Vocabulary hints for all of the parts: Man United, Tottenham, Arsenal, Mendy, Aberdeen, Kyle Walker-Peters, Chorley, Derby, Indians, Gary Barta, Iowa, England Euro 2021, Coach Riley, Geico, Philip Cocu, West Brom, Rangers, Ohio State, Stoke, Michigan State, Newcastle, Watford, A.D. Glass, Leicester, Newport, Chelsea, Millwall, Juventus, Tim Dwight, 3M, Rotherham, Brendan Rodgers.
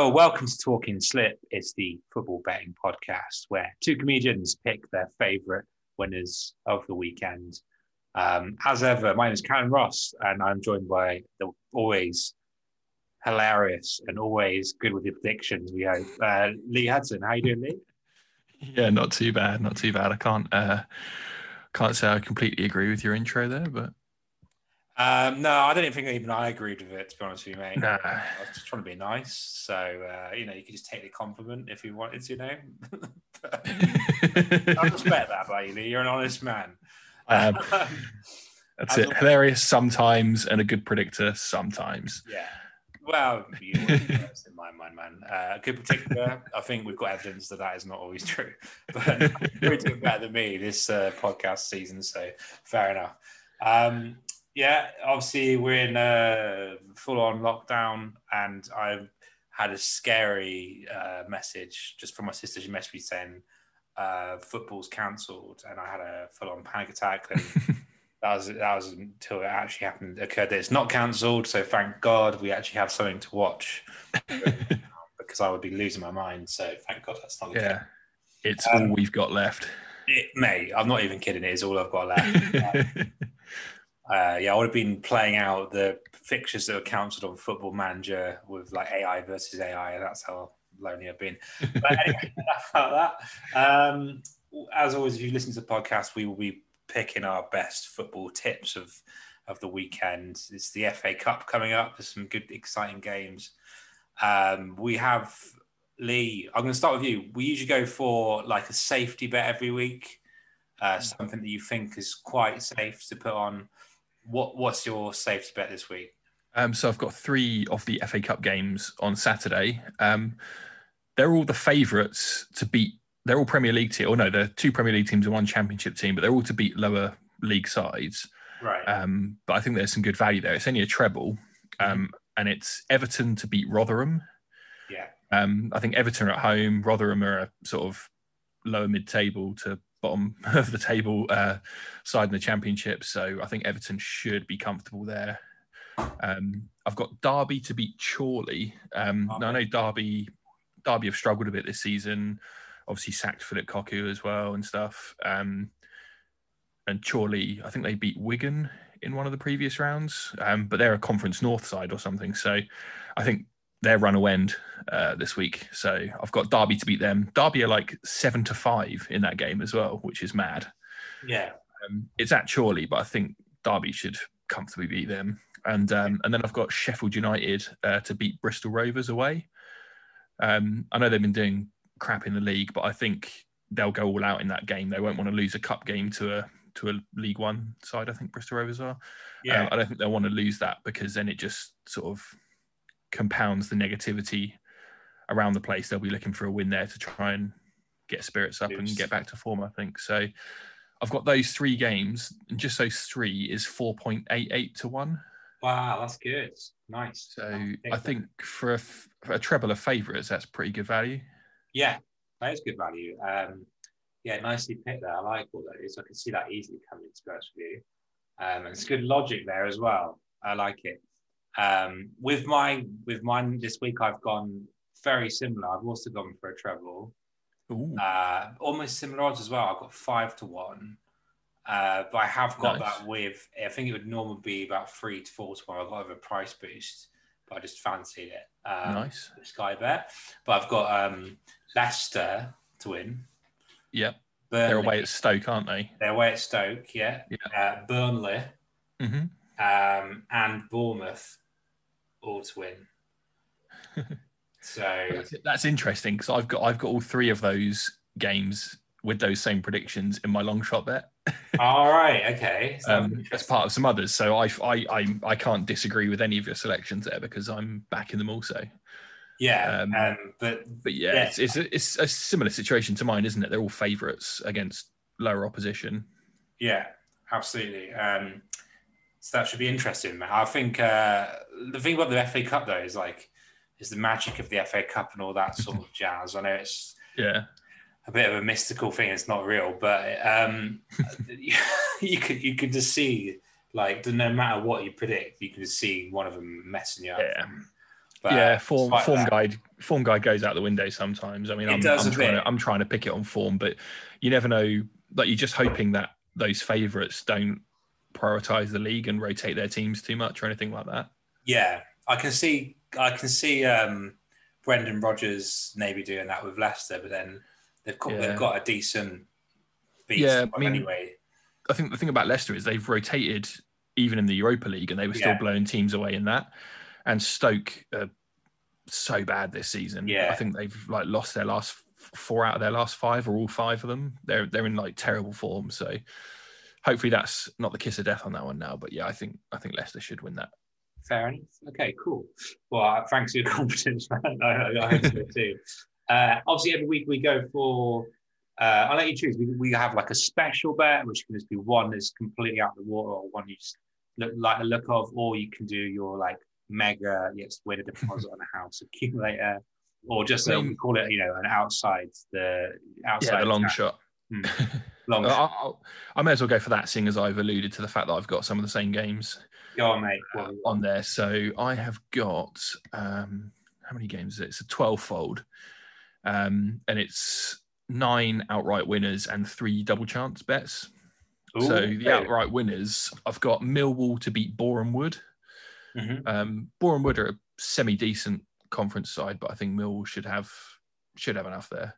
Hello, welcome to Talking Slip. It's the football betting podcast where two comedians pick their favourite winners of the weekend. As ever, my name is Karen Ross and I'm joined by the always hilarious and always good with the predictions, we hope, Lee Hudson. How you doing, Lee? Yeah, not too bad. I can't say I completely agree with your intro there, but... No, I don't think even I agreed with it, to be honest with you, mate. Nah. I was just trying to be nice. So, you can just take the compliment if you wanted to, you know. I respect that, buddy. You're an honest man. I am. That's it. Hilarious sometimes and a good predictor sometimes. Yeah. Well, you know, that's in my mind, man. Good predictor. I think we've got evidence that is not always true. But you're doing better than me this podcast season, so fair enough. Yeah, obviously we're in a full-on lockdown and I've had a scary message just from my sister. She messaged me saying football's cancelled and I had a full-on panic attack. And that was until it actually happened. Occurred that it's not cancelled, so thank God we actually have something to watch because I would be losing my mind. So thank God that's not the case. It's all we've got left. Mate, I'm not even kidding. It is all I've got left. I would have been playing out the fixtures that were cancelled on Football Manager with like AI versus AI, and that's how lonely I've been. But anyway, enough about that. As always, if you listen to the podcast, we will be picking our best football tips of the weekend. It's the FA Cup coming up. There's some good, exciting games. We have, Lee, I'm going to start with you. We usually go for like a safety bet every week, something that you think is quite safe to put on. What's your safety bet this week? So I've got three of the FA Cup games on Saturday. They're all the favourites to beat. They're all Premier League teams. Or no, they're two Premier League teams and one Championship team, but they're all to beat lower league sides. Right. But I think there's some good value there. It's only a treble, and it's Everton to beat Rotherham. Yeah. I think Everton are at home. Rotherham are a sort of lower mid-table to bottom of the table side in the Championship, so I think Everton should be comfortable there. I've got Derby to beat Chorley. Now I know Derby have struggled a bit this season, obviously sacked Philip Cocu as well and stuff, and Chorley, I think they beat Wigan in one of the previous rounds, but they're a Conference North side or something, so I think they're run a end this week. So I've got Derby to beat them. Derby are like 7-5 in that game as well, which is mad. Yeah. It's at Chorley, but I think Derby should comfortably beat them. And then I've got Sheffield United to beat Bristol Rovers away. I know they've been doing crap in the league, but I think they'll go all out in that game. They won't want to lose a cup game to a League One side, I think Bristol Rovers are. Yeah. I don't think they'll want to lose that because then it just sort of compounds the negativity around the place. They'll be looking for a win there to try and get spirits up and get back to form, I think. So I've got those three games, and just those three is 4.88 to 1. Wow, that's good. Nice. So I think for a treble of favourites, that's pretty good value. Yeah, that is good value. Nicely picked there. I like all that is. I can see that easily coming to be honest with you. And it's good logic there as well. I like it. With mine this week, I've gone very similar. I've also gone for a treble. Ooh. Almost similar odds as well. I've got 5 to 1, but I have got that with, I think it would normally be about 3 to 4 to 1. I got a price boost, but I just fancied it. Nice. Sky Bet. But I've got Leicester to win. Yep. Burnley. They're away at Stoke, aren't they? They're away at Stoke, yeah. Yep. Burnley. Mm-hmm. And Bournemouth all to win. So that's interesting because I've got all three of those games with those same predictions in my long shot bet. All right, okay. That's part of some others. So I can't disagree with any of your selections there because I'm backing them also. Yeah, but it's a similar situation to mine, isn't it? They're all favourites against lower opposition. Yeah, absolutely. So that should be interesting, man. I think the thing about the FA Cup, though, is the magic of the FA Cup and all that sort of jazz. I know it's a bit of a mystical thing. It's not real, but you could just see, like, no matter what you predict, you can just see one of them messing you up. Yeah. But yeah, form guide goes out the window sometimes. I mean, I'm trying to pick it on form, but you never know. Like, you're just hoping that those favourites don't prioritise the league and rotate their teams too much or anything like that. Yeah, I can see Brendan Rodgers maybe doing that with Leicester, but then they've got a decent beast. Yeah, I mean, anyway, I think the thing about Leicester is they've rotated even in the Europa League, and they were still blowing teams away in that. And Stoke are so bad this season. Yeah, I think they've like lost their last 4 out of their last 5, or all 5 of them. They're in like terrible form. So hopefully that's not the kiss of death on that one now. But yeah, I think Leicester should win that. Fair enough. Okay, cool. Well, thanks for your confidence, man. I hope so too. Obviously, every week we go for. I'll let you choose. We have like a special bet, which can just be one that's completely out of the water, or one you just look of, or you can do your like mega, yes, win a deposit on a house accumulator, or just we call it, an outside the long shot. Long shot. I may as well go for that, seeing as I've alluded to the fact that I've got some of the same games. Go on, mate. On there. So I have got how many games is it? It's a 12-fold, and it's 9 outright winners and 3 double chance bets. Ooh, so the outright winners, I've got Millwall to beat Boreham Wood. Mm-hmm. Boreham Wood are a semi-decent conference side, but I think Millwall should have enough there.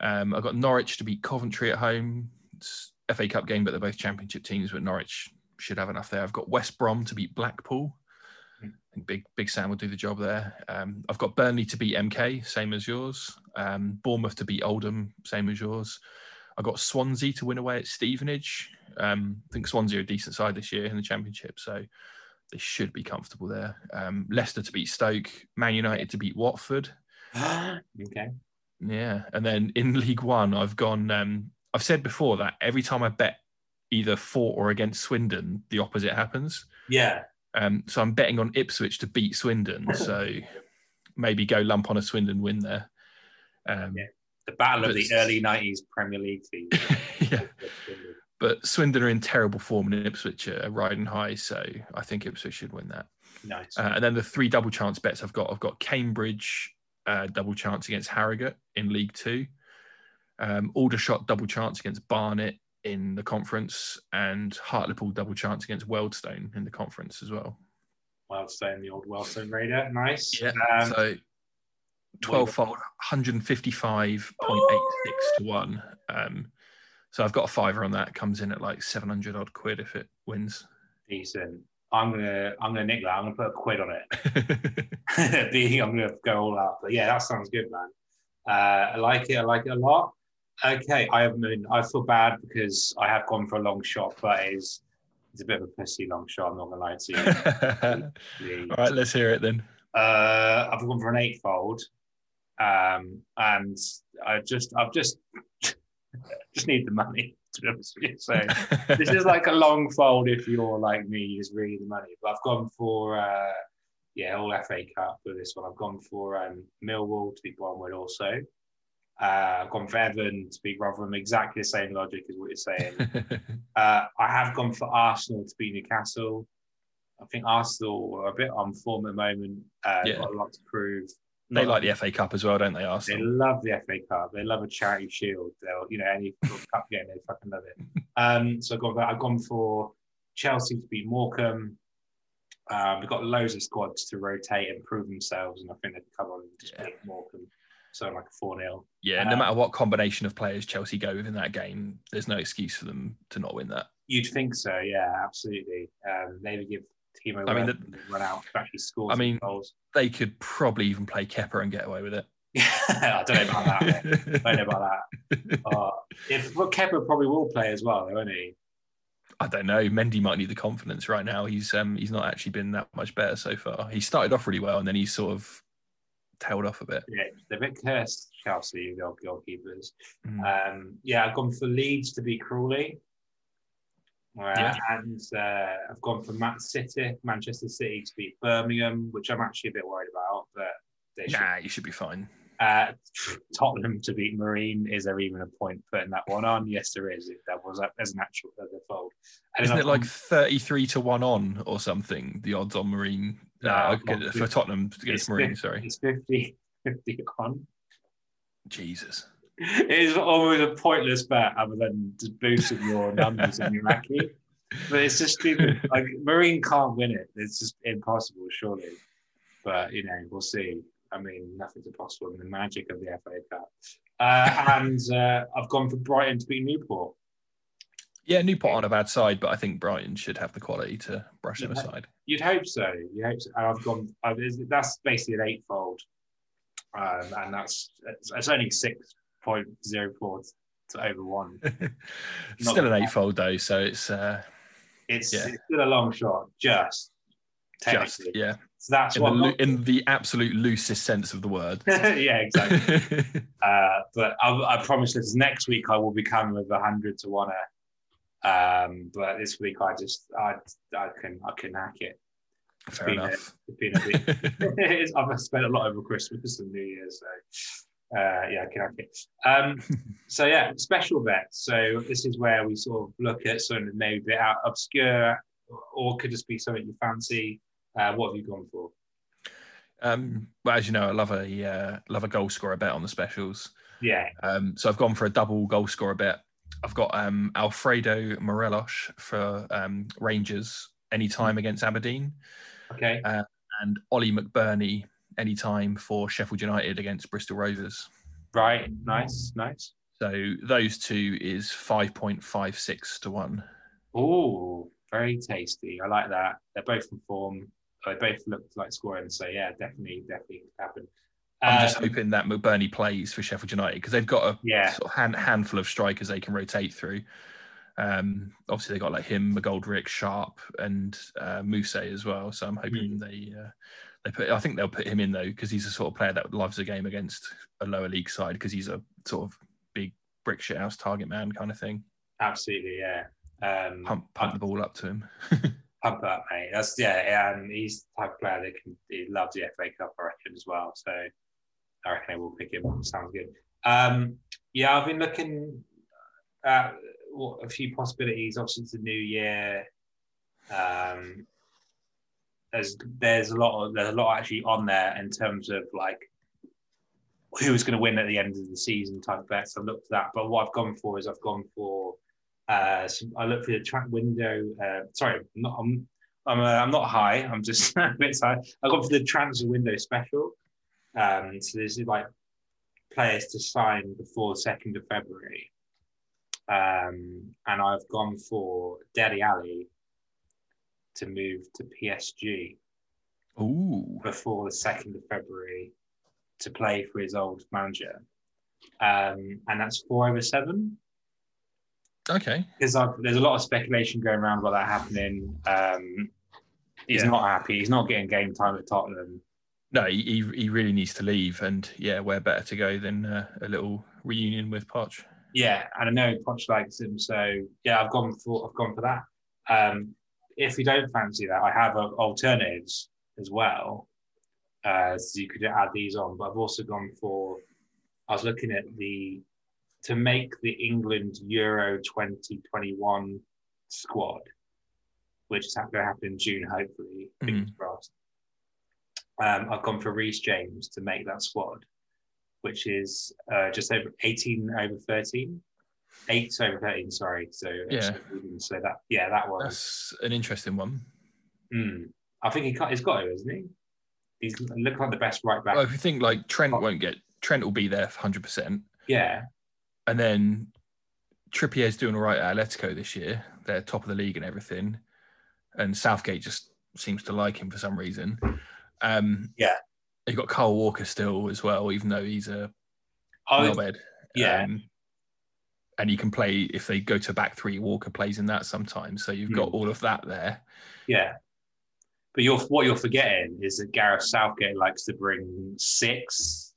I've got Norwich to beat Coventry at home. It's FA Cup game, but they're both Championship teams, but Norwich should have enough there. I've got West Brom to beat Blackpool. I think Big Sam will do the job there. I've got Burnley to beat MK, same as yours. Bournemouth to beat Oldham, same as yours. I've got Swansea to win away at Stevenage. I think Swansea are a decent side this year in the Championship, so they should be comfortable there. Leicester to beat Stoke, Man United to beat Watford. Okay. Yeah, and then in League One, I've gone. I've said before that every time I bet either for or against Swindon, the opposite happens. Yeah. So I'm betting on Ipswich to beat Swindon. So maybe go lump on a Swindon win there. The battle of the early 90s Premier League team. Yeah. But Swindon are in terrible form and Ipswich are riding high. So I think Ipswich should win that. Nice. And then the 3 double chance bets I've got Cambridge double chance against Harrogate in League 2. Aldershot double chance against Barnet in the conference, and Hartlepool double chance against Wealdstone in the conference as well. Wealdstone, the old Wealdstone Raider. Nice. Yeah. So 12-fold, 155.86 to 1. So I've got a £5 on that. Comes in at like 700 odd quid if it wins. Decent. I'm gonna nick that. I'm gonna put a quid on it. I'm gonna go all out. But yeah, that sounds good, man. I like it. I like it a lot. Okay, I feel bad because I have gone for a long shot, but it's a bit of a pissy long shot, I'm not going to lie to you. All right, let's hear it then. I've gone for an 8-fold, and I just need the money, to be honest with you. So this is like a long fold if you're like me, you just really need the money. But I've gone for, all FA Cup for this one. I've gone for Millwall to beat Boreham Wood also. I've gone for Everton to beat Rotherham, exactly the same logic as what you're saying. I have gone for Arsenal to beat Newcastle. I think Arsenal are a bit on form at the moment. Got a lot to prove. They like the FA Cup as well, don't they, Arsenal? They love the FA Cup. They love a charity shield. They'll, any cup game, they fucking love it. So I've gone for Chelsea to beat Morecambe. We've got loads of squads to rotate and prove themselves, and I think they've come on and just beat Morecambe. So like a 4-0. Yeah, no matter what combination of players Chelsea go with in that game, there's no excuse for them to not win that. You'd think so, yeah, absolutely. They would give Timo run out to actually score goals. They could probably even play Kepa and get away with it. I don't know about that. Kepa probably will play as well, though, won't he? I don't know. Mendy might need the confidence right now. He's not actually been that much better so far. He started off really well, and then he sort of tailed off a bit. Yeah, they're a bit cursed, Chelsea, the goalkeepers. Mm. I've gone for Leeds to beat Chorley. And I've gone for Manchester City to beat Birmingham, which I'm actually a bit worried about. But you should be fine. Tottenham to beat Marine. Is there even a point putting that one on? Yes, there is. That was as an actual fold. Isn't it like 33 to 1 on or something, the odds on Marine For Tottenham against Marine, sorry. It's 50 on. Jesus. It is almost a pointless bet other than just boosting your numbers and your racking. But it's just stupid. Like, Marine can't win it. It's just impossible, surely. But, you know, we'll see. I mean, nothing's impossible in the magic of the FA Cup. And I've gone for Brighton to beat Newport. Yeah, Newport aren't a bad side, but I think Brighton should have the quality to brush them aside. You'd hope so. You hope so. And that's basically an eightfold, and that's only 6.04 to over one. It's still an eightfold though, so it's still a long shot. Just yeah. So that's in the absolute loosest sense of the word. Yeah, exactly. But I promise this next week I will be coming with 100 to 1. But this week I couldn't hack it. Fair enough. I've spent a lot over Christmas and New Year's, so I can hack it. So yeah, special bets. So this is where we sort of look at something maybe a bit obscure, or could just be something you fancy. What have you gone for? Well, as you know, I love a goal scorer bet on the specials. Yeah. So I've gone for a double goal scorer bet. I've got Alfredo Morelos for Rangers anytime against Aberdeen. Okay. And Ollie McBurney anytime for Sheffield United against Bristol Rovers. Right. Nice. So those two is 5.56 to 1. Ooh, very tasty. I like that. They're both in form. They both look like scoring. So yeah, definitely happen. I'm just hoping that McBurney plays for Sheffield United because they've got a sort of handful of strikers they can rotate through. Obviously, they've got like him, McGoldrick, Sharp, and Mousset as well. So I'm hoping they put. I think they'll put him in though because he's the sort of player that loves a game against a lower league side because he's a sort of big brick shithouse target man kind of thing. Absolutely, yeah. Pump the ball up to him. Pump up, mate. That's he's the type of player that he loves the FA Cup, I reckon, as well. So. I reckon they will pick him up. Sounds good. I've been looking at a few possibilities. Obviously, it's the new year. There's a lot actually on there in terms of like who was going to win at the end of the season type bets. I've looked at that, but what I've gone for is I looked for the track window. I'm not high. I'm just a bit tired. I got for the transfer window special. So this is like players to sign before 2nd of February. And I've gone for Dele Alli to move to PSG. Ooh. Before the 2nd of February to play for his old manager. And that's 4/7. Okay. Because there's a lot of speculation going around about that happening. He's not happy. He's not getting game time at Tottenham. No, he really needs to leave, and where better to go than a little reunion with Poch? Yeah, and I know Poch likes him, so I've gone for that. If you don't fancy that, I have alternatives as well, so you could add these on. But I've also gone for. I was looking at to make the England Euro 2021 squad, which is going to happen in June, hopefully. Fingers crossed. I've gone for Reece James to make that squad, which is just over 18/13. 8/13, sorry. So that one. That's an interesting one. I think he's got it, isn't he? He's looking like the best right back. Well, if you think like Trent will be there for 100%. Yeah. And then Trippier's doing all right at Atletico this year. They're top of the league and everything. And Southgate just seems to like him for some reason. You've got Kyle Walker still as well, even though he's a knobhead. Yeah. And you can play, if they go to back three, Walker plays in that sometimes. So you've got all of that there. Yeah. But what you're forgetting is that Gareth Southgate likes to bring 6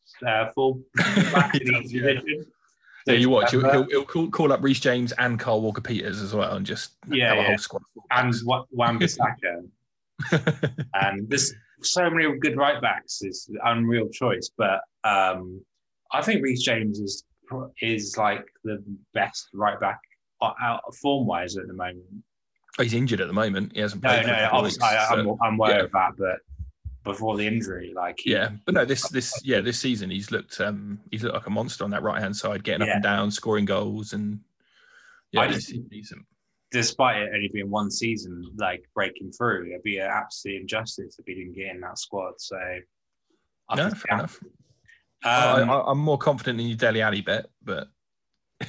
full back in each position. So you watch. He'll call up Reece James and Kyle Walker-Peters as well and just have a whole squad. And Wan-Bissaka. And there's so many good right backs. It's an unreal choice, but I think Reece James is like the best right back form wise at the moment. He's injured at the moment. He hasn't played. No, obviously I'm aware of that, but before the injury. But no, this season he's looked like a monster on that right hand side, getting up and down, scoring goals, and he's decent. Despite it only being one season, breaking through, it'd be an absolute injustice if he didn't get in that squad. So, fair enough. I'm more confident in your Dele Alli bet, but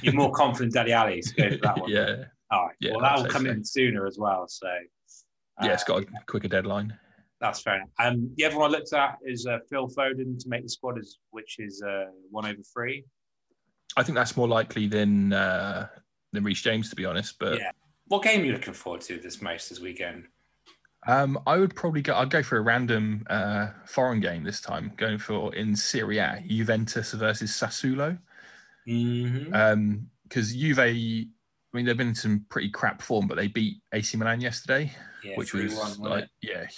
you're more confident Dele Alli. So go for that one. Yeah. All right. Yeah, well, that will come in sooner as well. So, it's got a quicker deadline. That's fair enough. The other one I looked at is Phil Foden to make the squad, which is 1/3. I think that's more likely than Reece James, to be honest. But yeah. What game are you looking forward to this weekend? I'd go for a random foreign game this time. Going for in Serie A, Juventus versus Sassuolo. Mm-hmm. Because Juve, they've been in some pretty crap form, but they beat AC Milan yesterday, which was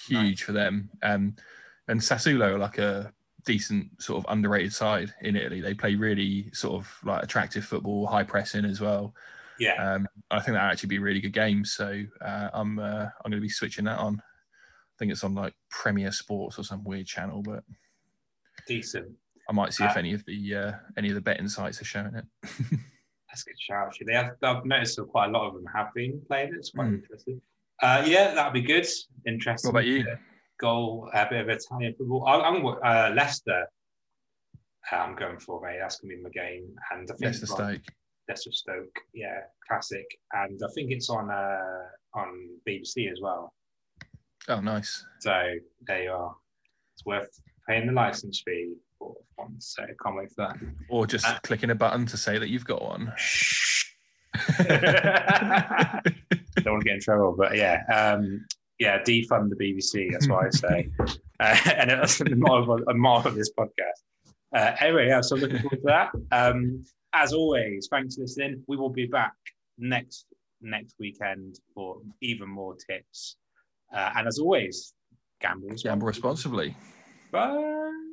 huge for them. And Sassuolo are a decent sort of underrated side in Italy. They play really sort of attractive football, high pressing as well. Yeah, I think that'll actually be a really good game. So I'm going to be switching that on. I think it's on Premier Sports or some weird channel, but decent. I might see if any of the betting sites are showing it. That's a good shout. Actually, I've noticed that quite a lot of them have been playing it. It's quite interesting. That'll be good. Interesting. What about you? Goal, a bit of Italian football. I'm Leicester. I'm going for, mate. That's going to be my game. And I think Leicester Stoke, yeah, classic, and I think it's on BBC as well. Oh, nice! So there you are. It's worth paying the license fee for one. So I can't wait for that. Or just clicking a button to say that you've got one. Don't want to get in trouble, but yeah, defund the BBC. That's what I say, and that's the motto of this podcast. So I'm looking forward to that. As always, thanks for listening. We will be back next weekend for even more tips. And as always, gamble responsibly. Bye.